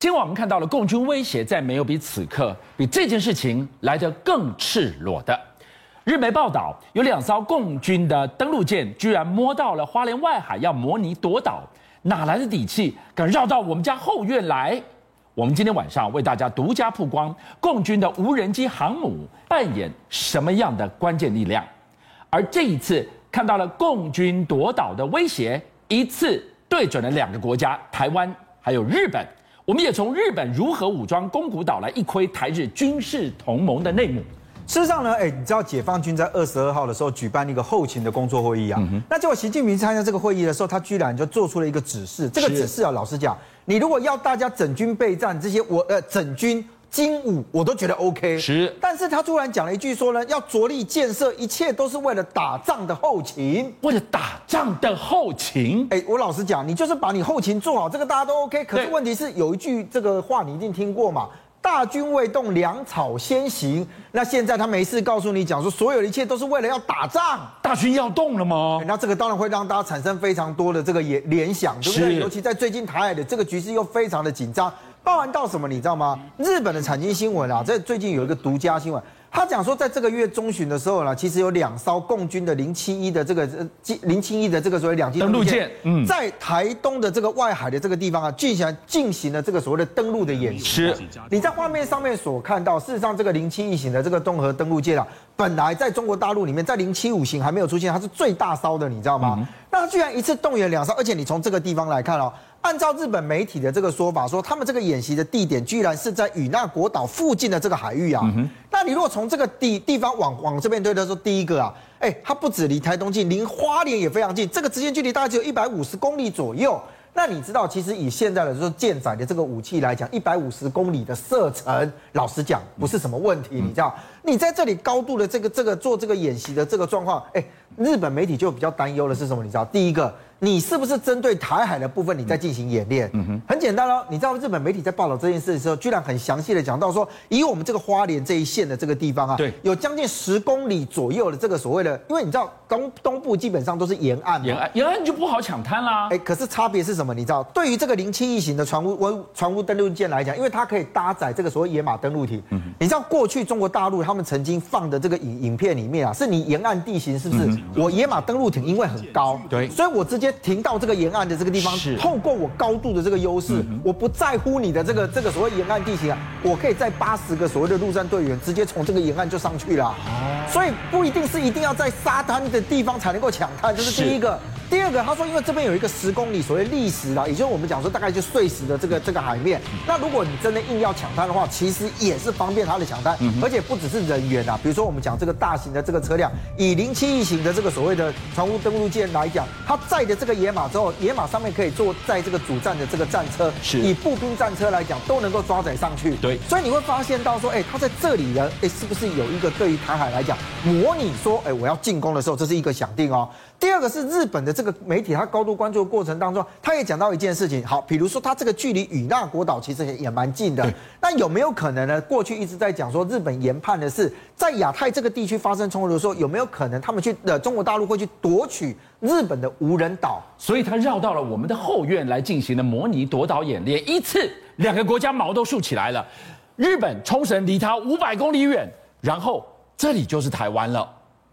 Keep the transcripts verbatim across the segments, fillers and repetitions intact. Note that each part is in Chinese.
今晚我们看到了共军威胁，在没有比此刻比这件事情来得更赤裸的。日媒报道，有两艘共军的登陆舰居然摸到了花莲外海，要模拟夺岛，哪来的底气敢绕到我们家后院来？我们今天晚上为大家独家曝光共军的无人机航母扮演什么样的关键力量，而这一次看到了共军夺岛的威胁，一次对准了两个国家，台湾还有日本。我们也从日本如何武装宫古岛来一窥台日军事同盟的内幕。事实上呢，哎、欸，你知道解放军在二十二号的时候举办一个后勤的工作会议啊，嗯、那结果习近平参加这个会议的时候，他居然就做出了一个指示。这个指示啊，老实讲，你如果要大家整军备战，这些我呃整军精武我都觉得 OK。是，但是他突然讲了一句说呢，要着力建设，一切都是为了打仗的后勤，为了打仗的后勤。哎、欸，我老实讲，你就是把你后勤做好，这个大家都 OK。可是问题是有一句这个话你一定听过嘛。大军未动，粮草先行。那现在他没事告诉你讲说，所有的一切都是为了要打仗。大军要动了吗？欸、那这个当然会让大家产生非常多的这个也联想，对不对？尤其在最近台海的这个局势又非常的紧张，包含到什么你知道吗？日本的产经新闻啊，在最近有一个独家新闻，他讲说，在这个月中旬的时候呢，其实有两艘共军的零七一的这个零七一的这个所谓两栖登陆舰，嗯，在台东的这个外海的这个地方啊，进行进行了这个所谓的登陆的演习。你在画面上面所看到，事实上这个零七一型的这个东河登陆舰啊，本来在中国大陆里面，在零七五型还没有出现，它是最大艘的，你知道吗？嗯、那它居然一次动员两艘，而且你从这个地方来看哦。按照日本媒体的这个说法，说他们这个演习的地点居然是在与那国岛附近的这个海域啊。嗯、那你如果从这个地地方往往这边推的时候，第一个啊，哎、欸，它不止离台东近，离花莲也非常近，这个直线距离大概只有一百五十公里左右。那你知道，其实以现在的就是舰载的这个武器来讲，一百五十公里的射程，老实讲不是什么问题。嗯、你知道，你在这里高度的这个这个做这个演习的这个状况，哎、欸，日本媒体就比较担忧的是什么？你知道，第一个。你是不是针对台海的部分你在进行演练？嗯、很简单哦，你知道日本媒体在报道这件事的时候，居然很详细的讲到说，以我们这个花莲这一线的这个地方啊，对，有将近十公里左右的这个所谓的，因为你知道东东部基本上都是沿岸嘛，沿岸沿岸就不好抢滩啦。哎、欸，可是差别是什么？你知道，对于这个零七一型的船坞船坞登陆舰来讲，因为它可以搭载这个所谓野马登陆艇。嗯、你知道过去中国大陆他们曾经放的这个影影片里面啊，是你沿岸地形是不是？嗯、我野马登陆艇因为很高，对，所以我直接。停到这个沿岸的这个地方，透过我高度的这个优势，嗯、我不在乎你的这个这个所谓沿岸地形啊，我可以在八十个所谓的陆战队员直接从这个沿岸就上去了。哦、所以不一定是一定要在沙滩的地方才能够抢滩，这是第一个。第二个，他说因为这边有一个十公里所谓砾石啦，也就是我们讲说大概就碎石的这个这个海面，那如果你真的硬要抢滩的话，其实也是方便他的抢滩，嗯、而且不只是人员啊，比如说我们讲这个大型的这个车辆，以零七一型的这个所谓的船坞登陆舰来讲，它载的这个野马之后，野马上面可以坐在这个主战的这个战车，是以步兵战车来讲都能够抓载上去。对，所以你会发现到说，哎、欸，他在这里呢，哎、欸，是不是有一个对于台海来讲模拟说，哎、欸，我要进攻的时候，这是一个想定哦。第二个是日本的。这个媒体他高度关注的过程当中，他也讲到一件事情，好，比如说他这个距离与那国岛其实也蛮近的，那有没有可能呢？过去一直在讲说日本研判的是在亚太这个地区发生冲突的时候，有没有可能他们去呃中国大陆会去夺取日本的无人岛？所以他绕到了我们的后院来进行了模拟夺岛演练，一次两个国家毛都竖起来了。日本冲绳离他五百公里远，然后这里就是台湾了。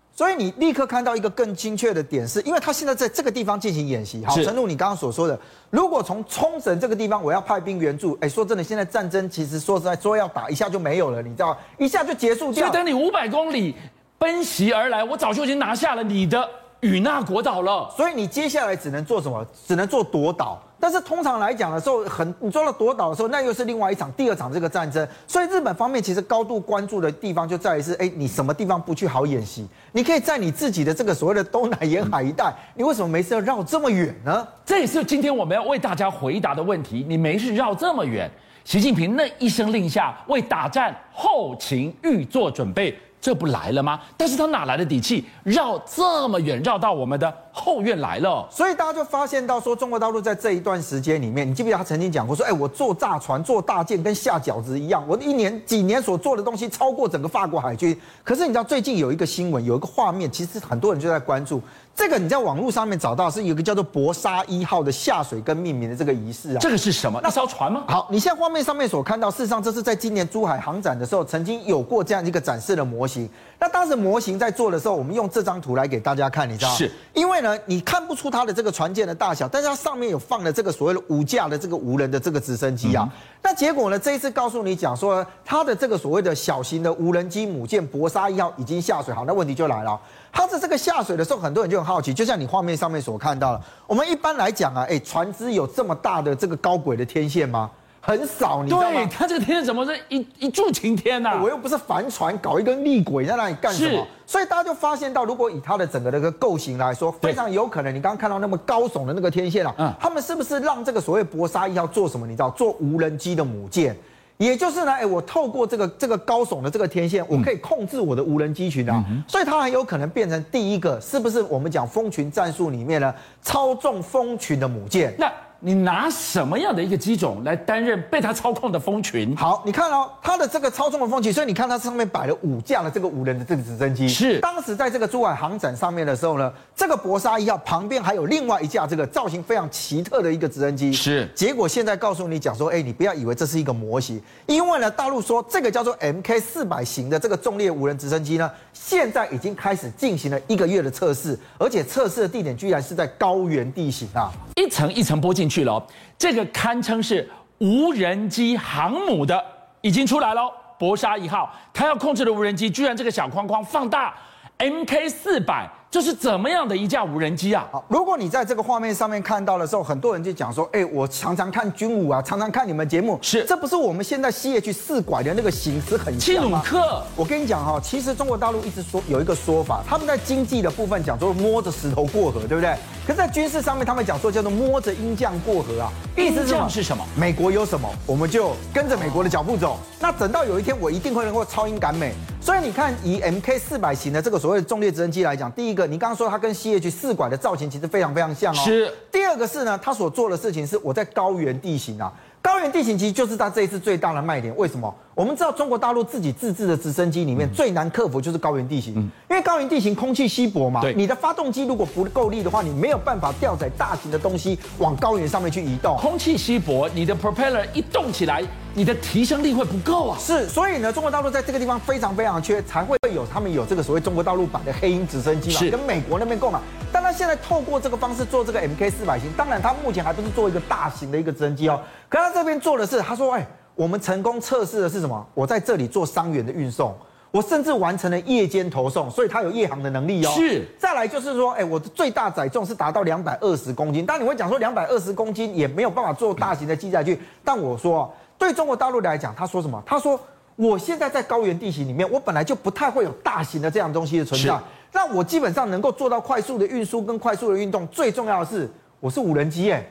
所以你立刻看到一个更精确的点是，因为他现在在这个地方进行演习。好，陈露，你刚刚所说的，如果从冲绳这个地方我要派兵援助，哎，说真的，现在战争其实说实在，说要打一下就没有了，你知道，一下就结束掉。所以等你五百公里奔袭而来，我早就已经拿下了你的与那国岛了。所以你接下来只能做什么？只能做夺岛。但是通常来讲的时候，很你做了夺岛的时候，那又是另外一场第二场这个战争。所以日本方面其实高度关注的地方就在于是，哎，你什么地方不去好演习？你可以在你自己的这个所谓的东南沿海一带，你为什么没事要绕这么远呢？这也是今天我们要为大家回答的问题。你没事绕这么远，习近平那一声令下，为打战后勤预做准备，这不来了吗？但是他哪来的底气绕这么远，绕到我们的后院来了。所以大家就发现到说，中国大陆在这一段时间里面，你记不记得他曾经讲过说，哎，我做炸船、做大舰跟下饺子一样，我一年几年所做的东西超过整个法国海军。可是你知道最近有一个新闻，有一个画面，其实很多人就在关注。这个你在网络上面找到是有个叫做博沙一号的下水跟命名的这个仪式啊，这个是什么？那艘船吗？好，你现在画面上面所看到，事实上这是在今年珠海航展的时候曾经有过这样一个展示的模型。那当时模型在做的时候，我们用这张图来给大家看，你知道吗？是，因为呢你看不出它的这个船舰的大小，但是它上面有放了这个所谓的五架的这个无人的这个直升机啊。嗯、那结果呢，这一次告诉你讲说，它的这个所谓的小型的无人机母舰博沙一号已经下水。好，那问题就来了，它的这个下水的时候，很多人就很好奇，就像你画面上面所看到的，我们一般来讲啊，哎，船只有这么大的这个高轨的天线吗？很少，你知道吗？对，它这个天线怎么是一一柱擎天呐、啊？我又不是帆船，搞一根立轨在那里干什么？所以大家就发现到，如果以它的整个的个构型来说，非常有可能你刚刚看到那么高耸的那个天线啊，嗯、他们是不是让这个所谓博沙一号做什么？你知道，做无人机的母舰。也就是呢，哎，我透过这个这个高耸的这个天线，我可以控制我的无人机群啊，嗯、所以它很有可能变成第一个，是不是我们讲蜂群战术里面呢，操纵蜂群的母舰？那你拿什么样的一个机种来担任被它操控的蜂群？好，你看哦，它的这个操纵的蜂群，所以你看它上面摆了五架的这个无人的这个直升机。是，当时在这个珠海航展上面的时候呢，这个博沙一号旁边还有另外一架这个造型非常奇特的一个直升机。是，结果现在告诉你讲说，哎，你不要以为这是一个模型，因为呢，大陆说这个叫做 M K 四百 型的这个重列无人直升机呢，现在已经开始进行了一个月的测试，而且测试的地点居然是在高原地形啊，一层一层剥进去了，这个堪称是无人机航母的已经出来了。博沙一号它要控制的无人机，居然这个小框框放大 M K 四百， 这是怎么样的一架无人机啊？如果你在这个画面上面看到的时候，很多人就讲说，哎，我常常看军武啊，常常看你们节目，是，这不是我们现在 C H 四 拐的那个形式很像吗？七弩客，我跟你讲哈、哦，其实中国大陆一直说有一个说法，他们在经济的部分讲说摸着石头过河，对不对？可是在军事上面，他们讲说叫做摸着鹰将过河啊，意思是什么？美国有什么，我们就跟着美国的脚步走。那等到有一天，我一定会能够超英赶美。所以你看，以 M K 四百 型的这个所谓的重列直升机来讲，第一个，你刚刚说它跟 C H 四 拐的造型其实非常非常像哦。是。第二个是呢，它所做的事情是我在高原地形啊。高原地形其实就是它这一次最大的卖点。为什么？我们知道中国大陆自己自制的直升机里面最难克服就是高原地形，因为高原地形空气稀薄嘛，你的发动机如果不够力的话，你没有办法吊载大型的东西往高原上面去移动。空气稀薄，你的 propeller 一动起来，你的提升力会不够啊。是，所以呢，中国大陆在这个地方非常非常缺，才会有他们有这个所谓中国大陆版的黑鹰直升机嘛，跟美国那边购买。但他现在透过这个方式做这个 M K 四百 型，当然他目前还不是做一个大型的一个直升机哦，可他这边做的是，他说，哎，我们成功测试的是什么？我在这里做伤员的运送，我甚至完成了夜间投送，所以它有夜航的能力哦。是。再来就是说，哎，我的最大载重是达到两百二十公斤。当然你会讲说两百二十公斤也没有办法做大型的机载具，但我说，对中国大陆来讲，他说什么？他说，我现在在高原地形里面，我本来就不太会有大型的这样东西的存在。那我基本上能够做到快速的运输跟快速的运动，最重要的是我是无人机哎。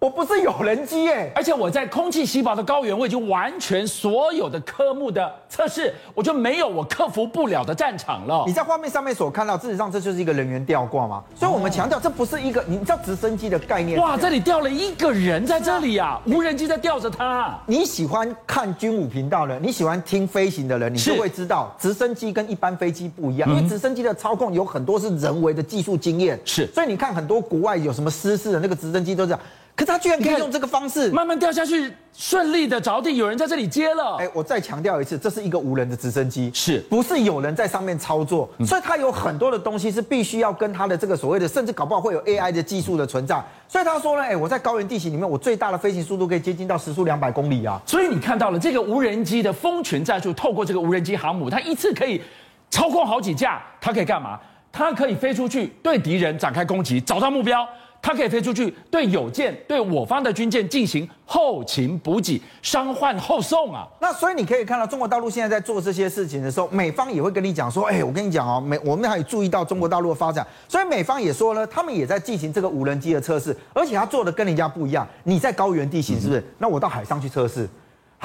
我不是有人机耶，而且我在空气稀薄的高原，我已经完全所有的科目的测试，我就没有我克服不了的战场了。你在画面上面所看到，事实上这就是一个人员吊挂嘛，所以我们强调这不是一个，你知道直升机的概念。哇，这里吊了一个人在这里啊，无人机在吊着他。你喜欢看军武频道的，你喜欢听飞行的人，你就会知道直升机跟一般飞机不一样，因为直升机的操控有很多是人为的技术经验。是，所以你看很多国外有什么失事的那个直升机都这样。可他居然可以用这个方式慢慢掉下去，顺利的着地，有人在这里接了。哎，我再强调一次，这是一个无人的直升机，是不是有人在上面操作？所以它有很多的东西是必须要跟它的这个所谓的，甚至搞不好会有 A I 的技术的存在。所以他说呢，哎，我在高原地形里面，我最大的飞行速度可以接近到时速两百公里啊。所以你看到了这个无人机的蜂群战术，透过这个无人机航母，它一次可以操控好几架，它可以干嘛？它可以飞出去对敌人展开攻击，找到目标。它可以飞出去，对友舰、对我方的军舰进行后勤补给、伤患后送啊。那所以你可以看到，中国大陆现在在做这些事情的时候，美方也会跟你讲说：“哎，我跟你讲哦，美我们还有注意到中国大陆的发展。”所以美方也说呢，他们也在进行这个无人机的测试，而且他做的跟人家不一样。你在高原地形是不是？那我到海上去测试。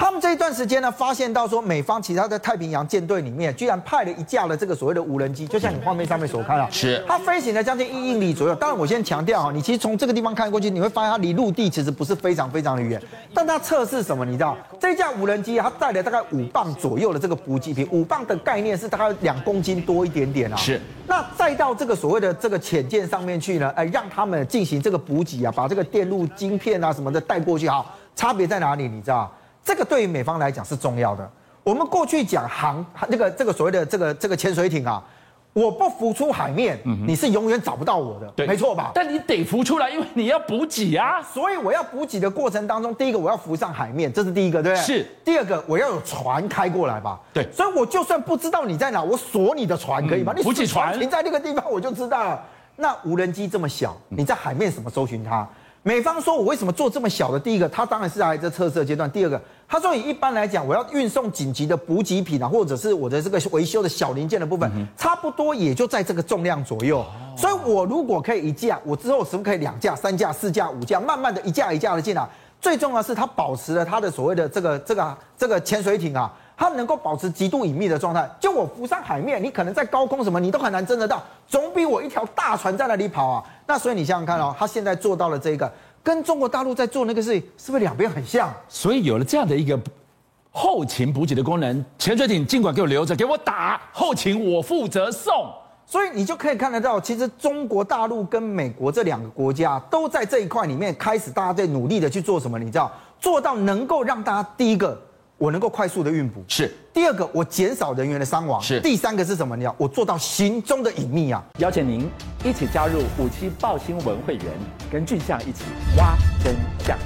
他们这一段时间呢，发现到说美方其他在太平洋舰队里面，居然派了一架的这个所谓的无人机，就像你画面上面所看啊，是它飞行了将近一英里左右。当然，我先强调哈，你其实从这个地方看过去，你会发现它离陆地其实不是非常非常的远。但它测试什么？你知道，这架无人机它带了大概五磅左右的这个补给品，五磅的概念是大概两公斤多一点点啊。是。那再到这个所谓的这个潜舰上面去呢，哎，让他们进行这个补给啊，把这个电路晶片啊什么的带过去啊。差别在哪里？你知道？这个对于美方来讲是重要的。我们过去讲航那个这个所谓的这个这个潜水艇啊，我不浮出海面，你是永远找不到我的，没错吧？但你得浮出来，因为你要补给啊。所以我要补给的过程当中，第一个我要浮上海面，这是第一个，对不对？是。第二个我要有船开过来吧？对。所以我就算不知道你在哪，我锁你的船可以吗？你补给船停在那个地方，我就知道了。那无人机这么小，你在海面怎么搜寻它？美方说：“我为什么做这么小的？第一个，他当然是还在测试阶段；第二个，他说以一般来讲，我要运送紧急的补给品啊，或者是我的这个维修的小零件的部分，嗯、差不多也就在这个重量左右。哦、所以，我如果可以一架，我之后是不是可以两架、三架、四架、五架，慢慢的一架一架的进来？最重要的是，它保持了它的所谓的这个、这个、这个潜水艇啊。”它能够保持极度隐秘的状态，就我浮上海面，你可能在高空什么你都很难侦得到，总比我一条大船在那里跑啊。那所以你想想看哦，它现在做到了这个，跟中国大陆在做那个事情，是不是两边很像？所以有了这样的一个后勤补给的功能，潜水艇尽管给我留着，给我打后勤，我负责送。所以你就可以看得到，其实中国大陆跟美国这两个国家都在这一块里面开始大家在努力的去做什么，你知道，做到能够让大家第一个。我能够快速的运补，是第二个，我减少人员的伤亡，是第三个是什么呢？我做到行踪的隐秘啊！邀请您一起加入五七爆新闻会员，跟俊相一起挖真相。